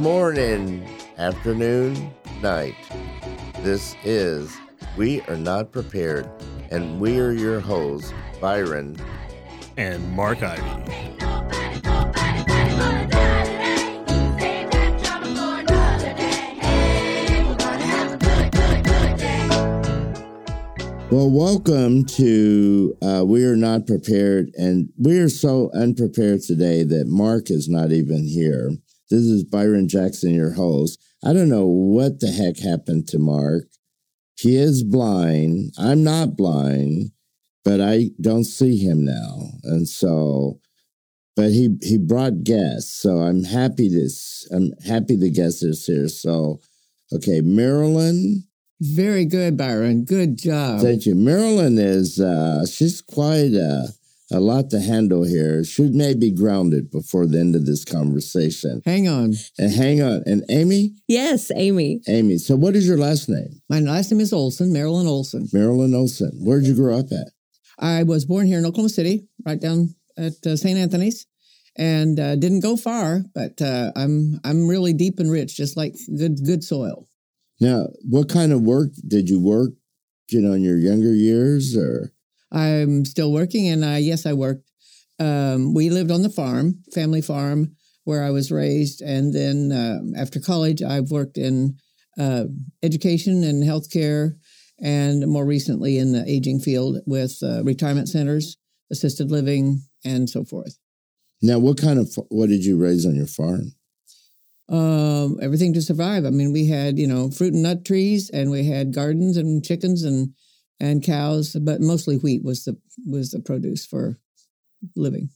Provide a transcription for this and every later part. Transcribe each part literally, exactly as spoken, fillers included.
morning, afternoon, night. This is We Are Not Prepared, and we are your hosts, Byron and Mark Ivey. Well, welcome to uh, We Are Not Prepared, and we are so unprepared today that Mark is not even here. This is Byron Jackson, your host. I don't know what the heck happened to Mark. He is blind. I'm not blind, but I don't see him now. And so, but he, he brought guests, so I'm happy to, I'm happy the guest is here. So, okay, Marilyn. Very good, Byron. Good job. Thank you. Marilyn is, uh, she's quite a, a lot to handle here. She may be grounded before the end of this conversation. Hang on. And hang on. And Amy? Yes, Amy. Amy. So what is your last name? My last name is Olson, Marilyn Olson. Marilyn Olson. Where'd you grow up at? I was born here in Oklahoma City, right down at uh, Saint Anthony's, and uh, didn't go far, but uh, I'm I'm really deep and rich, just like good good soil. Now, what kind of work did you work, you know, in your younger years? Or I'm still working, and I, yes, I worked. Um, we lived on the farm, family farm, where I was raised. And then um, after college, I've worked in uh, education and healthcare, and more recently in the aging field with uh, retirement centers, assisted living, and so forth. Now, what kind of, what did you raise on your farm? Um, everything to survive. I mean, we had, you know, fruit and nut trees, and we had gardens and chickens and, and cows, but mostly wheat was the, was the produce for living.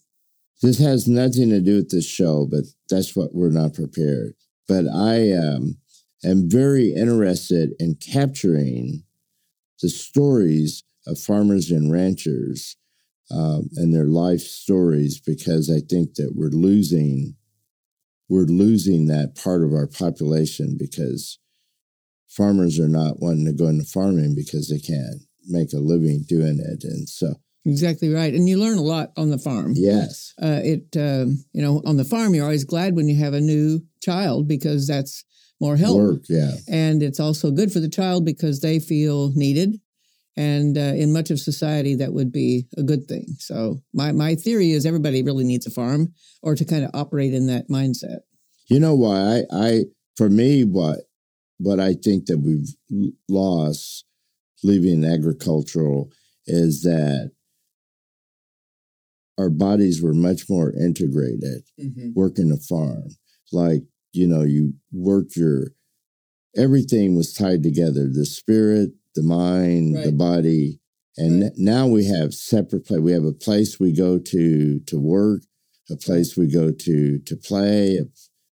This has nothing to do with this show, but that's what we're not prepared. But I, um, am very interested in capturing the stories of farmers and ranchers, um, and their life stories, because I think that we're losing We're losing that part of our population because farmers are not wanting to go into farming because they can't make a living doing it. And so. Exactly right. And you learn a lot on the farm. Yes. Uh, it, um, you know, on the farm, you're always glad when you have a new child because that's more help. Work, yeah. And it's also good for the child because they feel needed. And uh, in much of society, that would be a good thing. So my, my theory is everybody really needs a farm or to kind of operate in that mindset. You know why? I, I for me, what what I think that we've lost leaving agricultural is that our bodies were much more integrated mm-hmm. working a farm. Like, you know, you work your, everything was tied together, the spirit, the mind, right. the body, and right. n- now we have separate play. We have a place we go to to work, a place we go to to play,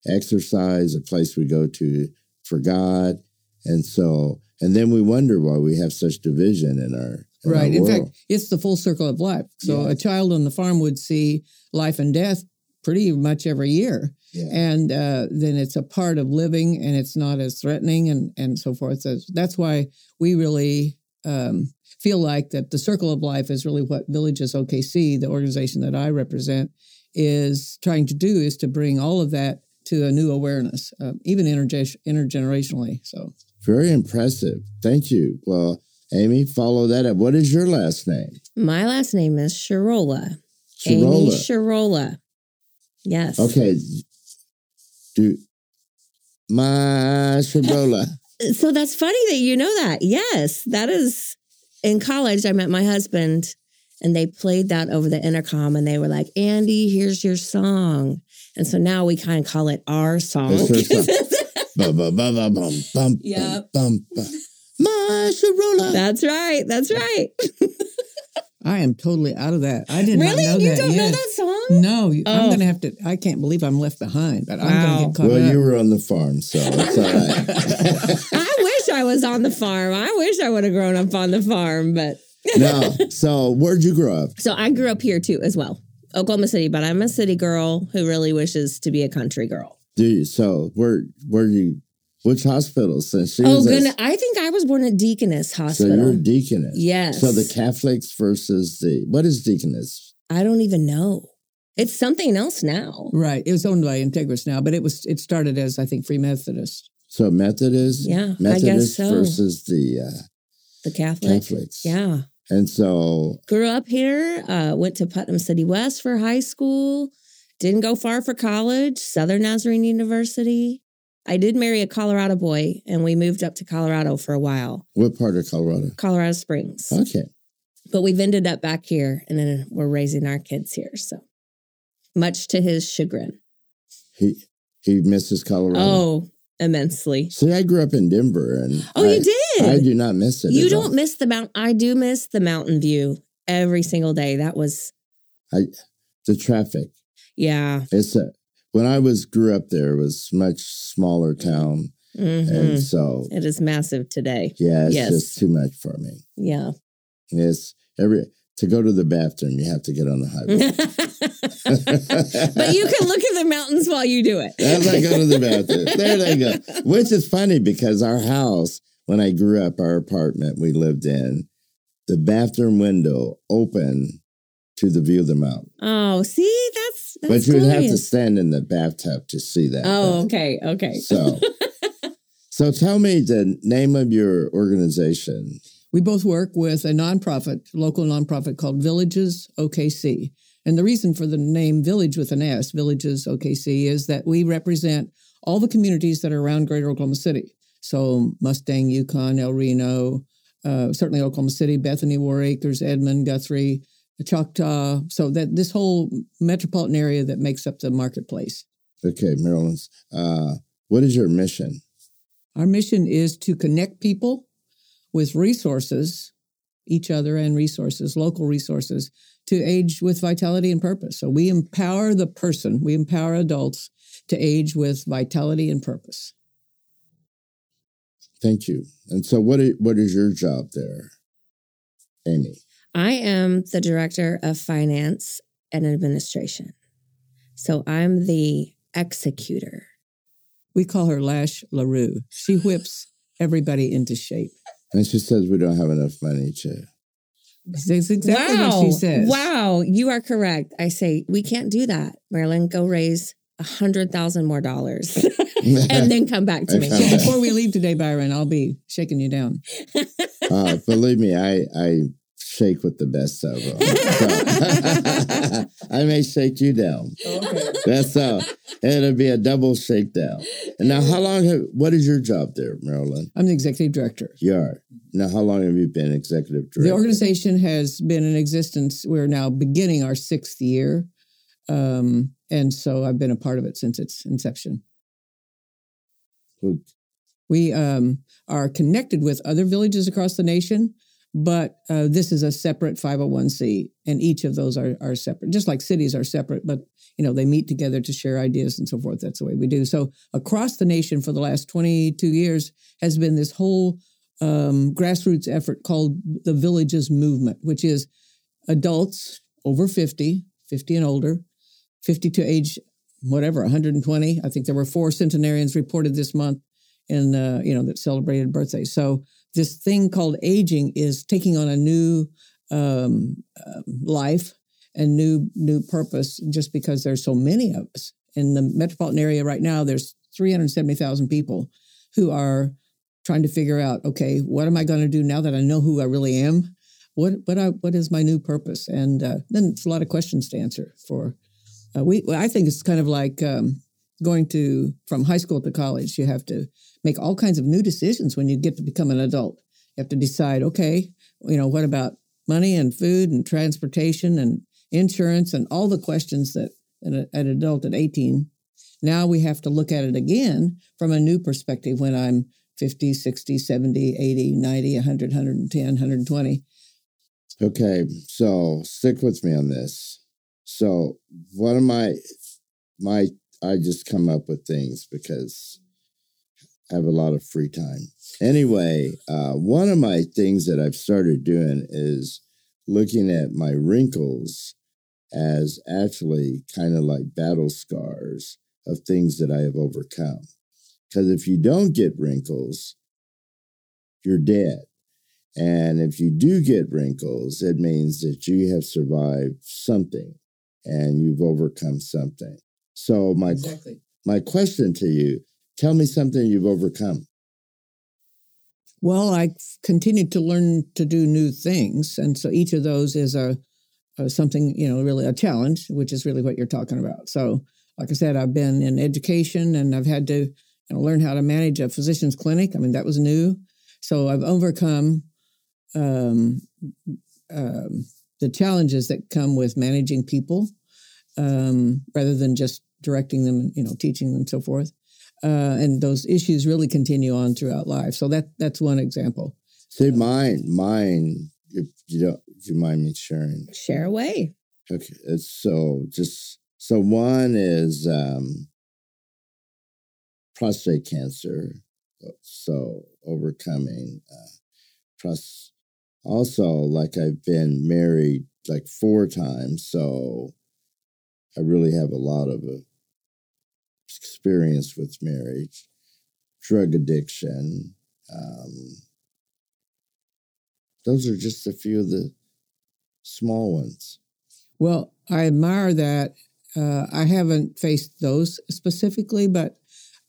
exercise, a place we go to for God, and so, and then we wonder why we have such division in our in right. Our in world. Fact, it's the full circle of life. So yeah. A child on the farm would see life and death pretty much every year. Yeah. And uh, then it's a part of living, and it's not as threatening and, and so forth. So that's why we really um, feel like that the circle of life is really what Villages O K C, the organization that I represent, is trying to do, is to bring all of that to a new awareness, uh, even interge- intergenerationally. So very impressive. Thank you. Well, Amy, follow that up. What is your last name? My last name is Shirola. Shirola. Amy Shirola. Yes. Okay. Do my Shirola. So that's funny that you know that. Yes, that is. In college, I met my husband, and they played that over the intercom, and they were like, "Andy, here's your song." And so now we kind of call it our song. Yeah. My Shirola. That's right. That's right. I am totally out of that. I did really? Not know you that. Really? You don't yet. Know that song? No. Oh. I'm going to have to, I can't believe I'm left behind, but wow. I'm going to get caught well, up. Well, you were on the farm, so it's all right. I wish I was on the farm. I wish I would have grown up on the farm, but. No. So where'd you grow up? So I grew up here too as well, Oklahoma City, but I'm a city girl who really wishes to be a country girl. Do you? So where, where do you? Which hospital? Since she oh, was goodness. A, I think I was born at Deaconess Hospital. So you're Deaconess. Yes. So the Catholics versus the... What is Deaconess? I don't even know. It's something else now. Right. It was owned by Integris now, but it was it started as, I think, Free Methodist. So Methodist, yeah, Methodist I guess so. versus the uh, the Catholics. Catholics. Yeah. And so grew up here, uh, went to Putnam City West for high school, didn't go far for college, Southern Nazarene University. I did marry a Colorado boy, and we moved up to Colorado for a while. What part of Colorado? Colorado Springs. Okay. But we've ended up back here, and then we're raising our kids here, so much to his chagrin. He he misses Colorado? Oh, immensely. See, I grew up in Denver. and Oh, I, you did? I do not miss it. You don't all. miss the mountain. I do miss the mountain view every single day. That was... I The traffic. Yeah. It's a... When I was grew up there, it was a much smaller town. Mm-hmm. And so it is massive today. Yeah, it's yes. just too much for me. Yeah. It's every to go to the bathroom, you have to get on the highway. But you can look at the mountains while you do it. As I go to the bathroom. There they go. Which is funny because our house, when I grew up, our apartment we lived in, the bathroom window opened to the view of the mountain. Oh, see, that's, that's But you would glorious. have to stand in the bathtub to see that. Oh, okay, okay. So, so tell me the name of your organization. We both work with a nonprofit, local nonprofit called Villages O K C. And the reason for the name Village with an S, Villages O K C, is that we represent all the communities that are around Greater Oklahoma City. So Mustang, Yukon, El Reno, uh, certainly Oklahoma City, Bethany, War Acres, Edmond, Guthrie, Choctaw, so that this whole metropolitan area that makes up the marketplace. Okay, Marilyn, uh, what is your mission? Our mission is to connect people with resources, each other and resources, local resources, to age with vitality and purpose. So we empower the person, we empower adults to age with vitality and purpose. Thank you. And so what is, what is your job there, Amy? I am the director of finance and administration. So I'm the executor. We call her Lash LaRue. She whips everybody into shape. And she says we don't have enough money to... That's exactly wow. what she says. Wow, you are correct. I say, we can't do that. Marilyn, go raise one hundred thousand dollars more dollars and then come back to me. So before we leave today, Byron, I'll be shaking you down. Uh, believe me, I... I shake with the best of them. So, I may shake you down. Okay. That's uh, it'll be a double shakedown. And now, how long? Have, what is your job there, Marilyn? I'm the executive director. You are. Now, how long have you been executive director? The organization has been in existence. We're now beginning our sixth year, um, and so I've been a part of it since its inception. Good. We um, are connected with other villages across the nation. But uh, this is a separate five oh one c, and each of those are, are separate, just like cities are separate, but, you know, they meet together to share ideas and so forth. That's the way we do. So across the nation for the last twenty-two years has been this whole um, grassroots effort called the Villages Movement, which is adults over fifty, fifty and older, fifty to age, whatever, one hundred twenty. I think there were four centenarians reported this month and, uh, you know, that celebrated birthdays. So this thing called aging is taking on a new um, uh, life and new new purpose just because there's so many of us. In the metropolitan area right now, there's three hundred seventy thousand people who are trying to figure out, okay, what am I going to do now that I know who I really am? What what I, what is my new purpose? And uh, then it's a lot of questions to answer for. Uh, we I think it's kind of like um, going to from high school to college. You have to make all kinds of new decisions when you get to become an adult. You have to decide, okay, you know, what about money and food and transportation and insurance and all the questions that an, an adult at eighteen. Now we have to look at it again from a new perspective when I'm fifty, sixty, seventy, eighty, ninety, one hundred, one ten, one twenty. Okay, so stick with me on this. So what am I, my, I just come up with things because I have a lot of free time. Anyway, uh, one of my things that I've started doing is looking at my wrinkles as actually kind of like battle scars of things that I have overcome. Because if you don't get wrinkles, you're dead. And if you do get wrinkles, it means that you have survived something. and you've overcome something. So my exactly. my question to you, tell me something you've overcome. Well, I continued to learn to do new things. And so each of those is a, a something, you know, really a challenge, which is really what you're talking about. So like I said, I've been in education and I've had to you know, learn how to manage a physician's clinic. I mean, that was new. So I've overcome um, um, the challenges that come with managing people um, rather than just directing them, you know, teaching them and so forth. Uh, and those issues really continue on throughout life. So that that's one example. See, mine, mine, if you don't, if you mind me sharing. Share away. Okay. So just, so one is um, prostate cancer. So overcoming uh, prostate. Also, like I've been married like four times. So I really have a lot of a, experience with marriage, drug addiction. Um, those are just a few of the small ones. Well, I admire that. Uh, I haven't faced those specifically, but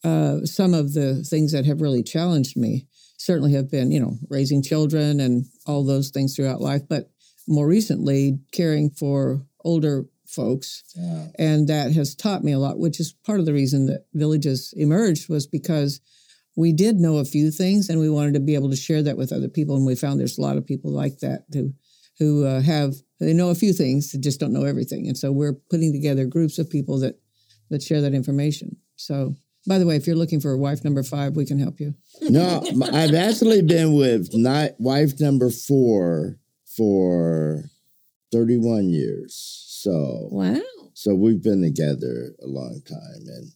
uh, some of the things that have really challenged me certainly have been, you know, raising children and all those things throughout life, but more recently, caring for older folks. Yeah. And that has taught me a lot, which is part of the reason that Villages emerged was because we did know a few things and we wanted to be able to share that with other people. And we found there's a lot of people like that who, who uh, have, they know a few things, just don't know everything. And so we're putting together groups of people that, that share that information. So by the way, if you're looking for a wife number five, we can help you. No, I've actually been with not wife number four for thirty-one years. So wow. So we've been together a long time, and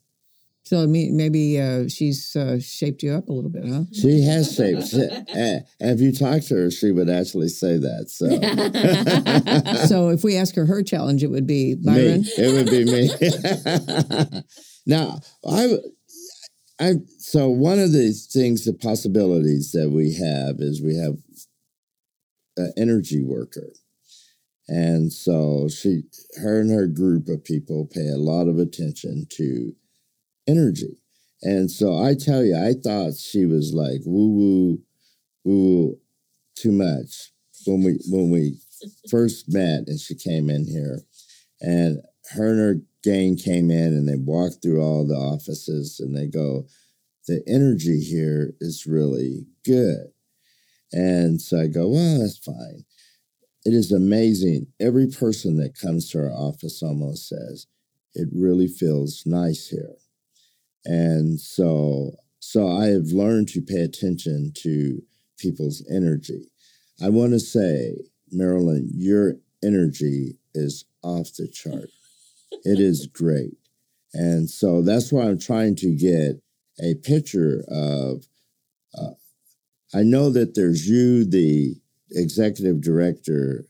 so maybe uh, she's uh, shaped you up a little bit, huh? She has shaped. uh, if you talked to her, she would actually say that. So, so if we ask her her challenge, it would be Byron. Me. It would be me. Now, I, I. So one of the things, the possibilities that we have is we have an energy worker. And so she, her and her group of people pay a lot of attention to energy. And so I tell you, I thought she was like woo-woo, woo-woo too much when we when we first met and she came in here. And her and her gang came in and they walked through all the offices and they go, the energy here is really good. And so I go, well, that's fine. It is amazing. Every person that comes to our office almost says, it really feels nice here. And so, so I have learned to pay attention to people's energy. I want to say, Marilyn, your energy is off the chart. It is great. And so that's why I'm trying to get a picture of, uh, I know that there's you, the executive director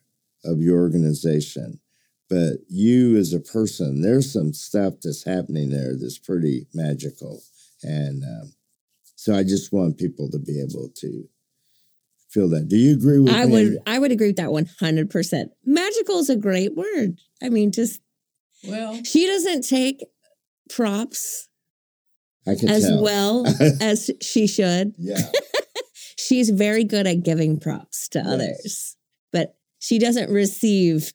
of your organization, but you as a person, there's some stuff that's happening there that's pretty magical. And um, so I just want people to be able to feel that. Do you agree with me? I would, I would agree with that one hundred percent. Magical is a great word. I mean, just, well, she doesn't take props I can as tell. well as she should. Yeah. She's very good at giving props to yes. others, but she doesn't receive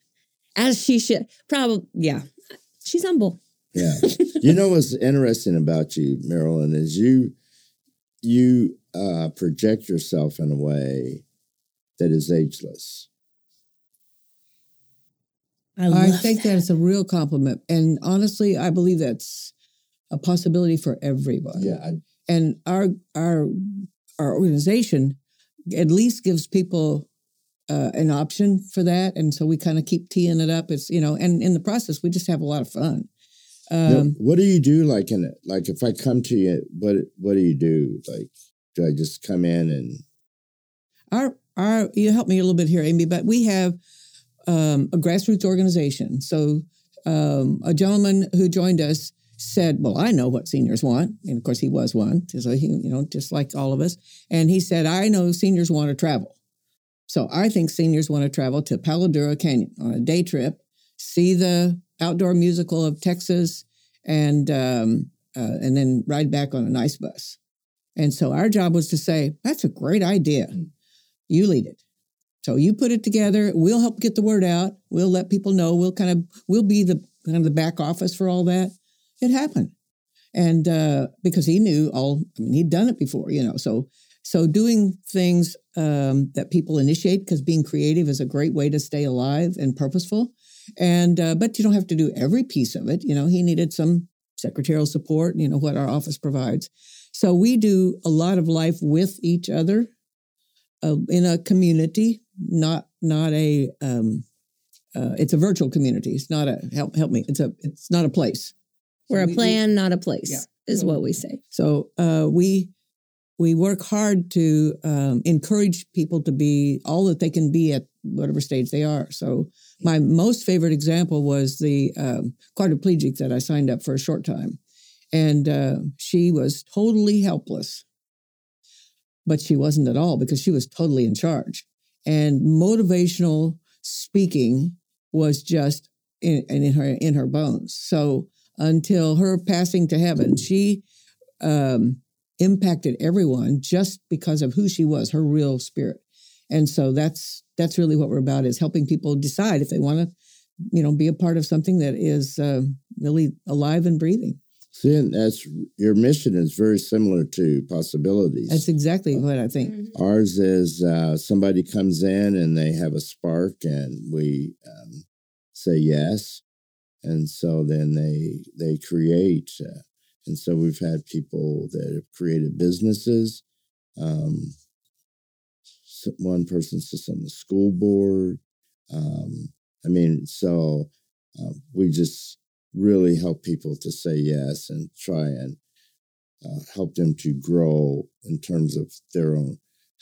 as she should. Probably, yeah. She's humble. Yeah. You know what's interesting about you, Marilyn, is you you uh, project yourself in a way that is ageless. I, love I think that. that's a real compliment, and honestly, I believe that's a possibility for everybody. Yeah, I, and our our. Our organization at least gives people uh, an option for that. And so we kind of keep teeing it up. It's, you know, and in the process, we just have a lot of fun. Um, now, what do you do like in it? Like if I come to you, what what do you do? Like, do I just come in and? Our, our, you help me a little bit here, Amy, but we have um, a grassroots organization. So um, a gentleman who joined us said, well, I know what seniors want. And of course, he was one, so he, you know, just like all of us. And he said, I know seniors want to travel. So I think seniors want to travel to Palo Duro Canyon on a day trip, see the outdoor musical of Texas, and um, uh, and then ride back on an ice bus. And so our job was to say, that's a great idea. You lead it. So you put it together. We'll help get the word out. We'll let people know. We'll kind of we'll be the kind of the back office for all that. It happened, and uh, because he knew all, I mean, he'd done it before, you know. So so doing things um, that people initiate, because being creative is a great way to stay alive and purposeful. And uh, but you don't have to do every piece of it. You know, he needed some secretarial support. You know what our office provides. So we do a lot of life with each other. Uh, in a community, not not a, um, uh, it's a virtual community. It's not a help help me. It's a it's not a place. We're so a plan, we, not a place, yeah. is so, what we say. So uh, we we work hard to um, encourage people to be all that they can be at whatever stage they are. So my most favorite example was the um, quadriplegic that I signed up for a short time, and uh, she was totally helpless. But she wasn't at all, because she was totally in charge. And motivational speaking was just in, in her in her bones. So until her passing to heaven, she um, impacted everyone just because of who she was, her real spirit. And so that's that's really what we're about, is helping people decide if they want to, you know, be a part of something that is uh, really alive and breathing. Then that's your mission is very similar to Possibilities. That's exactly what I think. Mm-hmm. Ours is uh, somebody comes in and they have a spark, and we um, say yes, and so then they they create, uh, and so we've had people that have created businesses. Um, one person sits on the school board. Um, I mean, so uh, we just. Really help people to say yes and try and uh, help them to grow in terms of their own,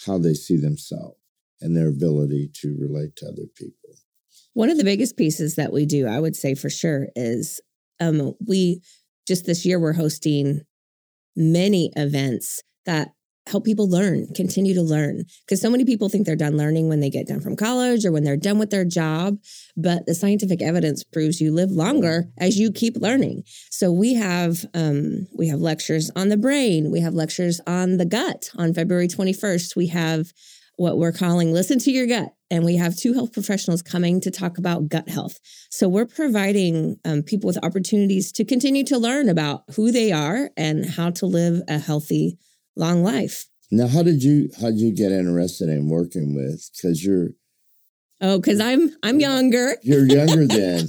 how they see themselves and their ability to relate to other people. One of the biggest pieces that we do, I would say for sure, is um, we just this year we're hosting many events that help people learn, continue to learn. Because so many people think they're done learning when they get done from college or when they're done with their job. But the scientific evidence proves you live longer as you keep learning. So we have um, we have lectures on the brain. We have lectures on the gut. On February twenty-first, we have what we're calling Listen to Your Gut. And we have two health professionals coming to talk about gut health. So we're providing um, people with opportunities to continue to learn about who they are and how to live a healthy long life. Now, how did you how did you get interested in working with? Because you're oh, because I'm I'm younger. You're younger than.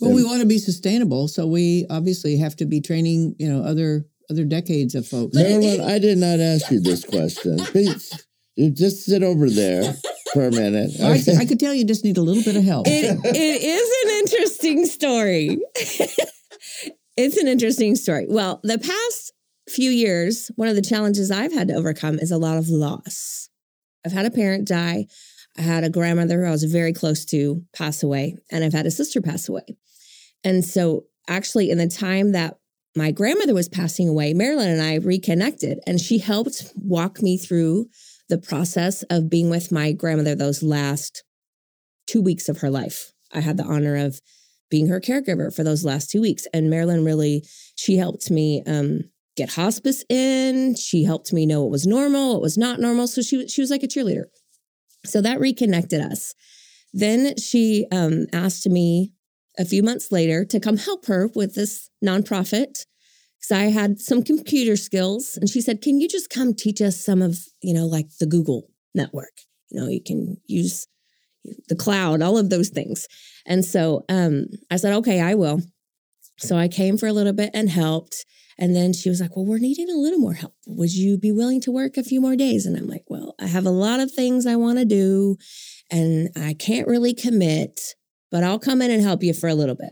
Well, than, we want to be sustainable, so we obviously have to be training, you know, other other decades of folks. Marilyn, I did not ask you this question. Please, you just sit over there for a minute. Okay. I, I could tell you just need a little bit of help. It, it is an interesting story. It's an interesting story. Well, the past. Few years, one of the challenges I've had to overcome is a lot of loss. I've had a parent die. I had a grandmother who I was very close to pass away, and I've had a sister pass away. And so actually in the time that my grandmother was passing away, Marilyn and I reconnected, and she helped walk me through the process of being with my grandmother those last two weeks of her life. I had the honor of being her caregiver for those last two weeks. And Marilyn really, she helped me um, get hospice in. She helped me know what was normal, what was not normal. So she, she was like a cheerleader. So that reconnected us. Then she um, asked me a few months later to come help her with this nonprofit, because I had some computer skills. And she said, can you just come teach us some of, you know, like the Google network? You know, you can use the cloud, all of those things. And so um, I said, okay, I will. So I came for a little bit and helped. And then she was like, well, we're needing a little more help. Would you be willing to work a few more days? And I'm like, well, I have a lot of things I want to do and I can't really commit, but I'll come in and help you for a little bit.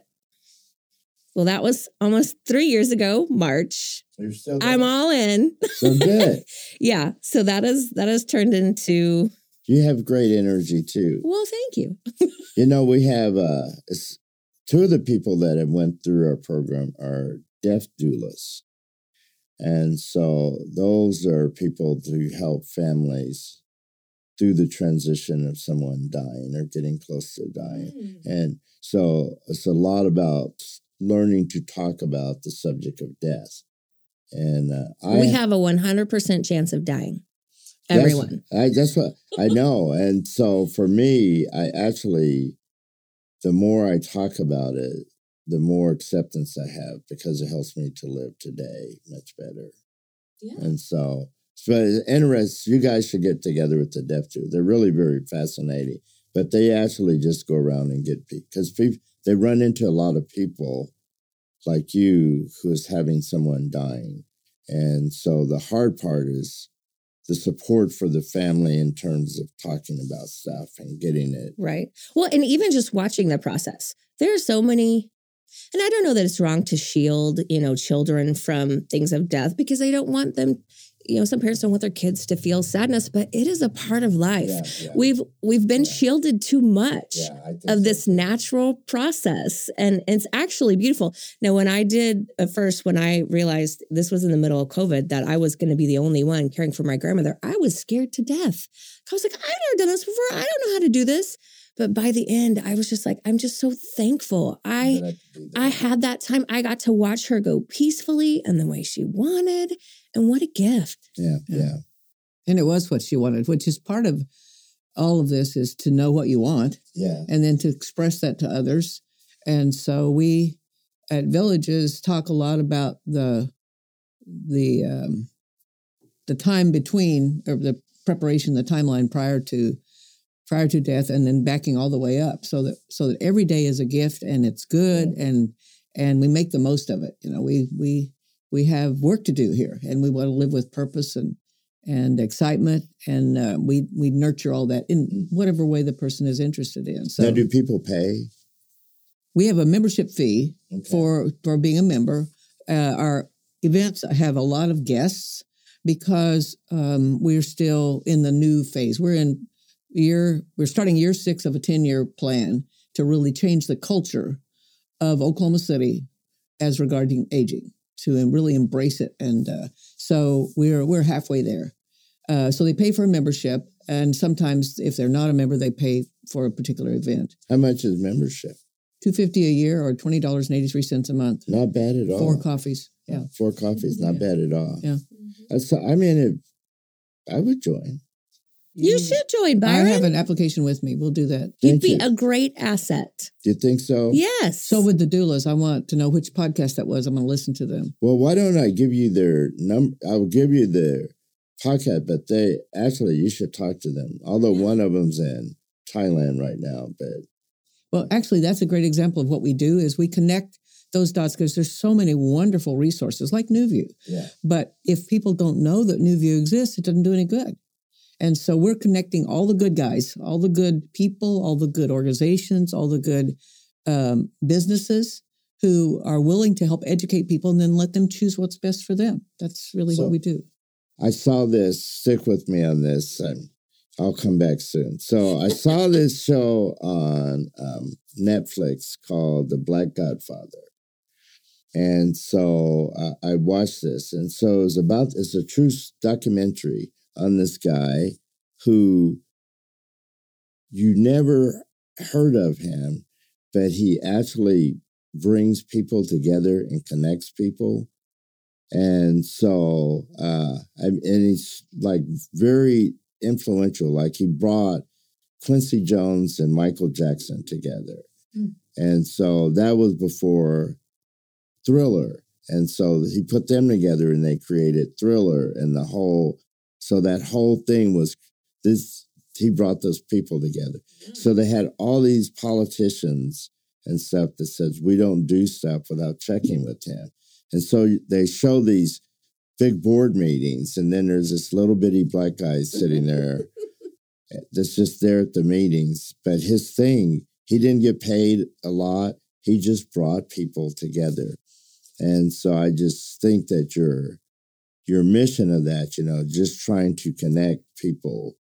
Well, that was almost three years ago, March. You're so good. I'm all in. So good. Yeah. So that is, that has turned into. You have great energy too. Well, thank you. You know, we have uh, two of the people that have went through our program are deaf doulas. And so those are people to help families through the transition of someone dying or getting close to dying. Mm. And So it's a lot about learning to talk about the subject of death. And uh, I, we have a one hundred percent chance of dying. Everyone. That's, I, that's what I know. And so for me, I actually, the more I talk about it, the more acceptance I have, because it helps me to live today much better. Yeah. And so, but it's interesting, you guys should get together with the deaf too. They're really very fascinating, but they actually just go around and get people, because they run into a lot of people like you who is having someone dying. And so the hard part is the support for the family in terms of talking about stuff and getting it. Right. Well, and even just watching the process. There are so many, and I don't know that it's wrong to shield, you know, children from things of death, because they don't want them, you know, some parents don't want their kids to feel sadness, but it is a part of life. Yeah, yeah. We've we've been yeah. shielded too much yeah, of so. this natural process. And it's actually beautiful. Now, when I did at first, when I realized this was in the middle of COVID, that I was going to be the only one caring for my grandmother, I was scared to death. I was like, I've never done this before. I don't know how to do this. But by the end, I was just like, I'm just so thankful. I I had that time. I got to watch her go peacefully and the way she wanted. And what a gift. Yeah, yeah. And it was what she wanted, which is part of all of this, is to know what you want. Yeah. And then to express that to others. And so we at Villages talk a lot about the the um, the time between, or the preparation, the timeline prior to prior to death, and then backing all the way up, so that so that every day is a gift, and it's good, and and we make the most of it. You know, we we we have work to do here, and we want to live with purpose and and excitement, and uh, we we nurture all that in whatever way the person is interested in. So now, do people pay? We have a membership fee okay. for for being a member. Uh, our events have a lot of guests, because um, we're still in the new phase. We're in. Year we're starting year six of a ten-year plan to really change the culture of Oklahoma City as regarding aging, to really embrace it, and uh, so we're we're halfway there. Uh, so they pay for a membership, and sometimes if they're not a member, they pay for a particular event. How much is membership? Two fifty a year, or twenty dollars and eighty-three cents a month. Not bad at all. Four coffees. Yeah, four coffees. Not yeah. bad at all. Yeah. So I mean, it, I would join. You should join, Byron. I have an application with me. We'll do that. You'd be you. a great asset. You think so? Yes. So would the doulas. I want to know which podcast that was. I'm going to listen to them. Well, why don't I give you their number? I will give you their podcast, but they actually, you should talk to them. Although yeah. one of them's in Thailand right now. But well, actually, that's a great example of what we do, is we connect those dots, because there's so many wonderful resources like New View. Yeah. But if people don't know that New View exists, it doesn't do any good. And so we're connecting all the good guys, all the good people, all the good organizations, all the good um, businesses who are willing to help educate people, and then let them choose what's best for them. That's really so, what we do. I saw this. Stick with me on this. I'm, I'll come back soon. So I saw this show on um, Netflix called The Black Godfather. And so uh, I watched this. And so it's about, it's a true documentary on this guy who you never heard of him, but he actually brings people together and connects people. And so, uh, and he's like very influential. Like he brought Quincy Jones and Michael Jackson together. Mm. And so that was before Thriller. And so he put them together and they created Thriller, and the whole So that whole thing was this, he brought those people together. Yeah. So they had all these politicians and stuff that says, we don't do stuff without checking with him. And so they show these big board meetings, and then there's this little bitty black guy sitting there that's just there at the meetings. But his thing, he didn't get paid a lot. He just brought people together. And so I just think that you're, your mission of that, you know, just trying to connect people.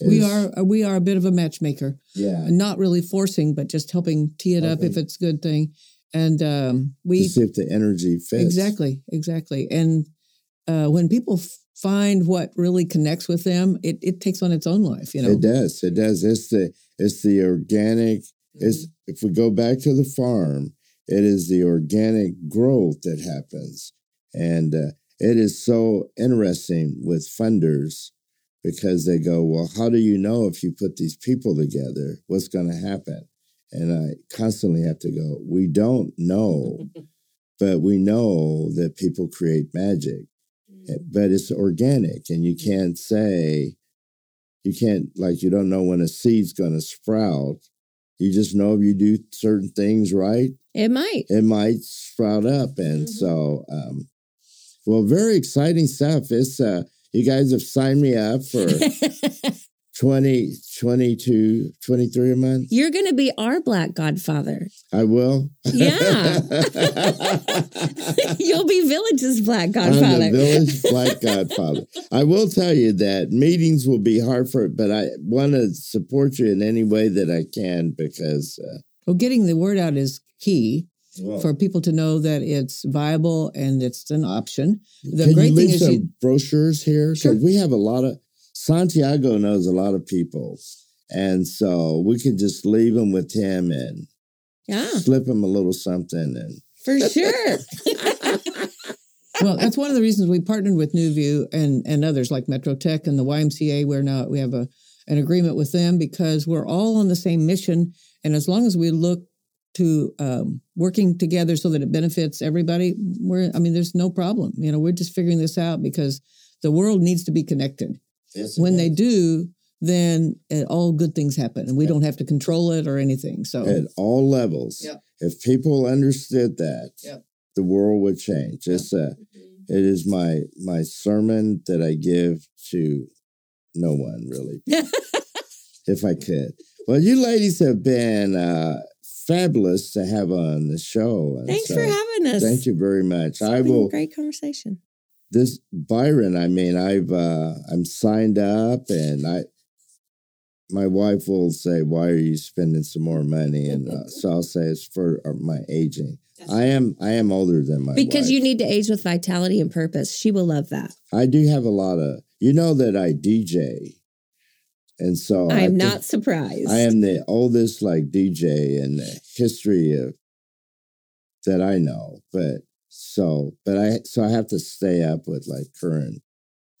Is, we are we are a bit of a matchmaker. Yeah. Not really forcing, but just helping tee it okay. up if it's a good thing. And um, we... to see if the energy fits. Exactly, exactly. And uh, when people f- find what really connects with them, it, it takes on its own life, you know. It does, it does. It's the, it's the organic Mm-hmm. Is if we go back to the farm, it is the organic growth that happens. And uh, it is so interesting with funders because they go, well, how do you know if you put these people together, what's going to happen? And I constantly have to go, we don't know, but we know that people create magic. But it's organic, and you can't say, you can't, like, you don't know when a seed's going to sprout. You just know if you do certain things right, it might. It might sprout up. And mm-hmm. so, um, well, very exciting stuff. It's, uh, you guys have signed me up for twenty, twenty-two, twenty-three a month. You're going to be our Black Godfather. I will. Yeah. You'll be Village's Black Godfather. I'm the Village Black Godfather. I will tell you that meetings will be hard for it, but I want to support you in any way that I can because... Uh, well, getting the word out is key. Well, for people to know that it's viable and it's an option. The can great you leave thing is some you... brochures here? Sure. We have a lot of... Santiago knows a lot of people, and so we can just leave him with him and yeah. slip him a little something. And for sure. Well, that's one of the reasons we partnered with New View and, and others like Metro Tech and the Y M C A. We're now, we have a, an agreement with them because we're all on the same mission, and as long as we look to um, working together so that it benefits everybody, we're, I mean, there's no problem. You know, we're just figuring this out because the world needs to be connected. Yes, when they do, then uh, all good things happen, and we don't have to control it or anything. So at all levels, yep. If people understood that, yep. the world would change. Yep. It's a, it is my my sermon that I give to no one really, if I could. Well, you ladies have been uh, fabulous to have on the show. And Thanks so, for having us. Thank you very much. It's I been will a great conversation. This Byron, I mean, I've uh, I'm signed up, and I, my wife will say, "Why are you spending some more money?" And uh, so I'll say, "It's for my aging." That's I am I am older than my because wife. You need to age with vitality and purpose. She will love that. I do have a lot of, you know, that I D J, and so I am not surprised. I am the oldest like D J in the history of that I know, but. So, but I, so I have to stay up with like current.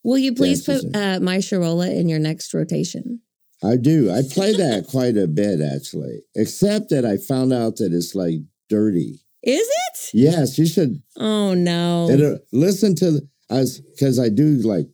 Will you please put uh, My Shirola in your next rotation? I do. I play that quite a bit actually, except that I found out that it's like dirty. Is it? Yes. You should. Oh no. It'll, listen to the, I was, cause I do like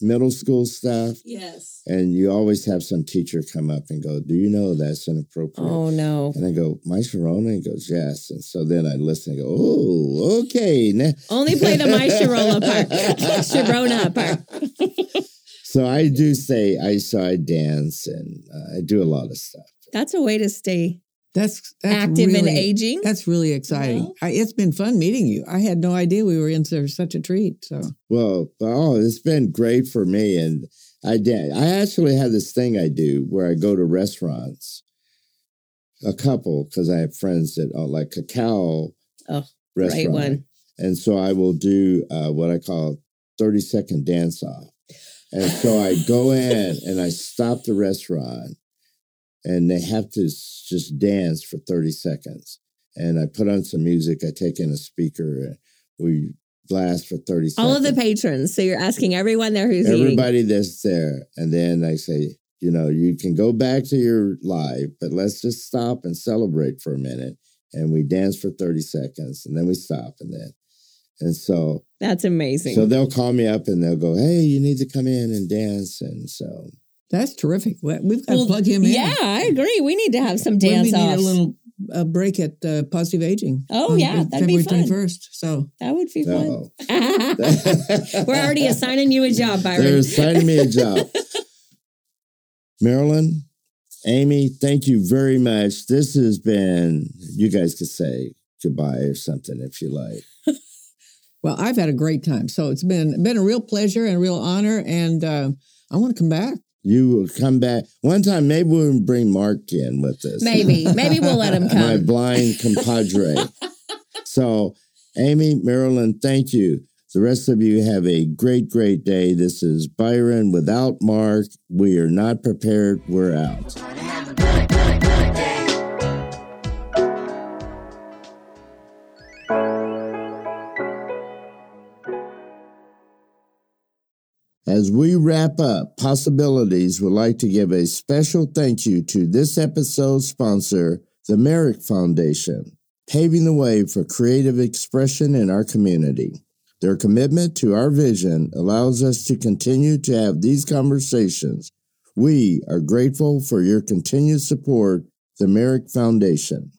middle school stuff. Yes. And you always have some teacher come up and go, do you know that's inappropriate? Oh, no. And I go, My Shirola? He goes, yes. And so then I listen and go, oh, okay. Now- Only play the My Shirola part. Shirona part. So I do say, I so I dance and uh, I do a lot of stuff. That's a way to stay that's, that's active really, and aging. That's really exciting. Well, I, it's been fun meeting you. I had no idea we were in there, such a treat. So well, oh, it's been great for me. And I did. I actually have this thing I do where I go to restaurants, a couple, because I have friends that are like cacao oh, restaurant. Right one. And so I will do uh, what I call thirty second dance off. And so I go in and I stop the restaurant. And they have to just dance for thirty seconds. And I put on some music. I take in a speaker. And we blast for thirty seconds. All of the patrons. So you're asking everyone there who's Everybody eating. Everybody that's there. And then I say, you know, you can go back to your life, but let's just stop and celebrate for a minute. And we dance for thirty seconds. And then we stop. And then, and so. That's amazing. So they'll call me up and they'll go, hey, you need to come in and dance. And so. That's terrific. We've got well, to plug him in. Yeah, I agree. We need to have some dance-offs. Well, we need a little uh, break at uh, Positive Aging. Oh, yeah. That'd February be fun. twenty-first. So. That would be fun. No. We're already assigning you a job, Byron. They're assigning me a job. Marilyn, Amy, thank you very much. This has been, you guys could say goodbye or something if you like. Well, I've had a great time. So it's been been a real pleasure and a real honor. And uh, I want to come back. You will come back. One time, maybe we'll bring Mark in with us. Maybe. Maybe we'll let him come. My blind compadre. So, Amy, Marilyn, thank you. The rest of you have a great, great day. This is Byron without Mark. We are not prepared. We're out. As we wrap up Possibilities, we'd like to give a special thank you to this episode's sponsor, the Merrick Foundation, paving the way for creative expression in our community. Their commitment to our vision allows us to continue to have these conversations. We are grateful for your continued support, the Merrick Foundation.